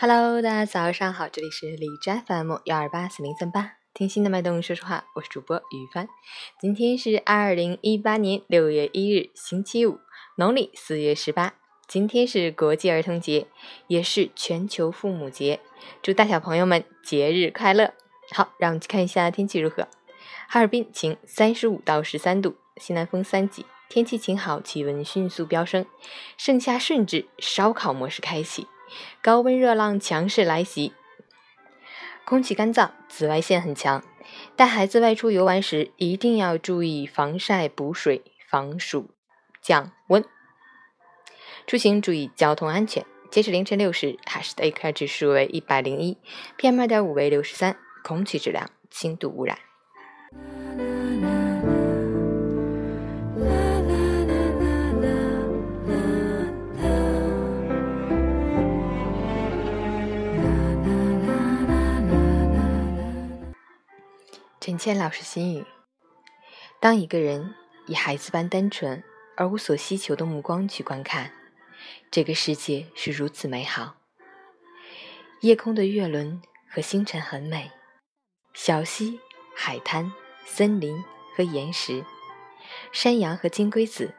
Hello， 大家早上好，这里是理智 FM1284038，听心的脉动说说话，我是主播于帆。今天是2018年6月1日，星期五，农历4月18。今天是国际儿童节，也是全球父母节，祝大小朋友们节日快乐。好，让我们去看一下天气如何。哈尔滨晴，35到13度，西南风3级，天气晴好，气温迅速飙升，盛夏顺至，烧烤模式开启，高温热浪强势来袭，空气干燥，紫外线很强，带孩子外出游玩时一定要注意防晒、补水、防暑、降温。出行注意交通安全。截止凌晨6时，海市的 AQI 指数为101 ,PM2.5 为63，空气质量轻度污染。陈倩老师心语：当一个人以孩子般单纯而无所希求的目光去观看这个世界，是如此美好。夜空的月轮和星辰很美，小溪、海滩、森林和岩石，山羊和金龟子，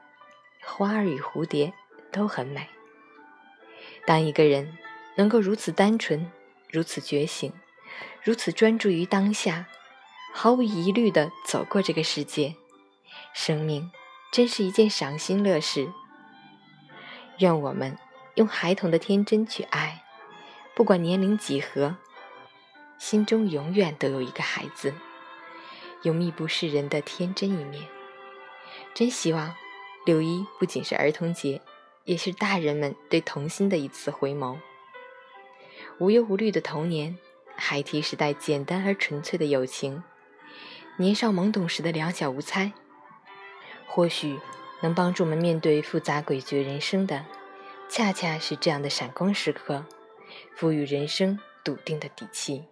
花儿与蝴蝶都很美。当一个人能够如此单纯，如此觉醒，如此专注于当下，毫无疑虑地走过这个世界，生命真是一件赏心乐事。愿我们用孩童的天真去爱，不管年龄几何，心中永远都有一个孩子，有密不示人的天真一面。真希望6.1不仅是儿童节，也是大人们对童心的一次回眸。无忧无虑的童年，孩提时代简单而纯粹的友情，年少懵懂时的两小无猜，或许能帮助我们面对复杂诡谲人生的，恰恰是这样的闪光时刻，赋予人生笃定的底气。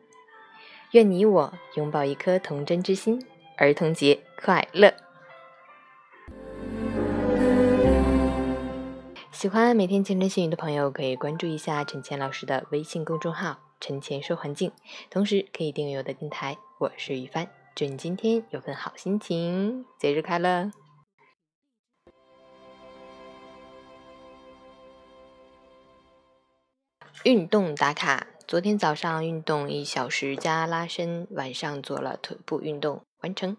愿你我拥抱一颗童真之心，儿童节快乐！喜欢每天清晨心语的朋友，可以关注一下陈倩老师的微信公众号陈倩说环境，同时可以订阅我的电台。我是于帆，祝你今天有份好心情，节日快乐！运动打卡，昨天早上运动1小时加拉伸，晚上做了腿部运动完成。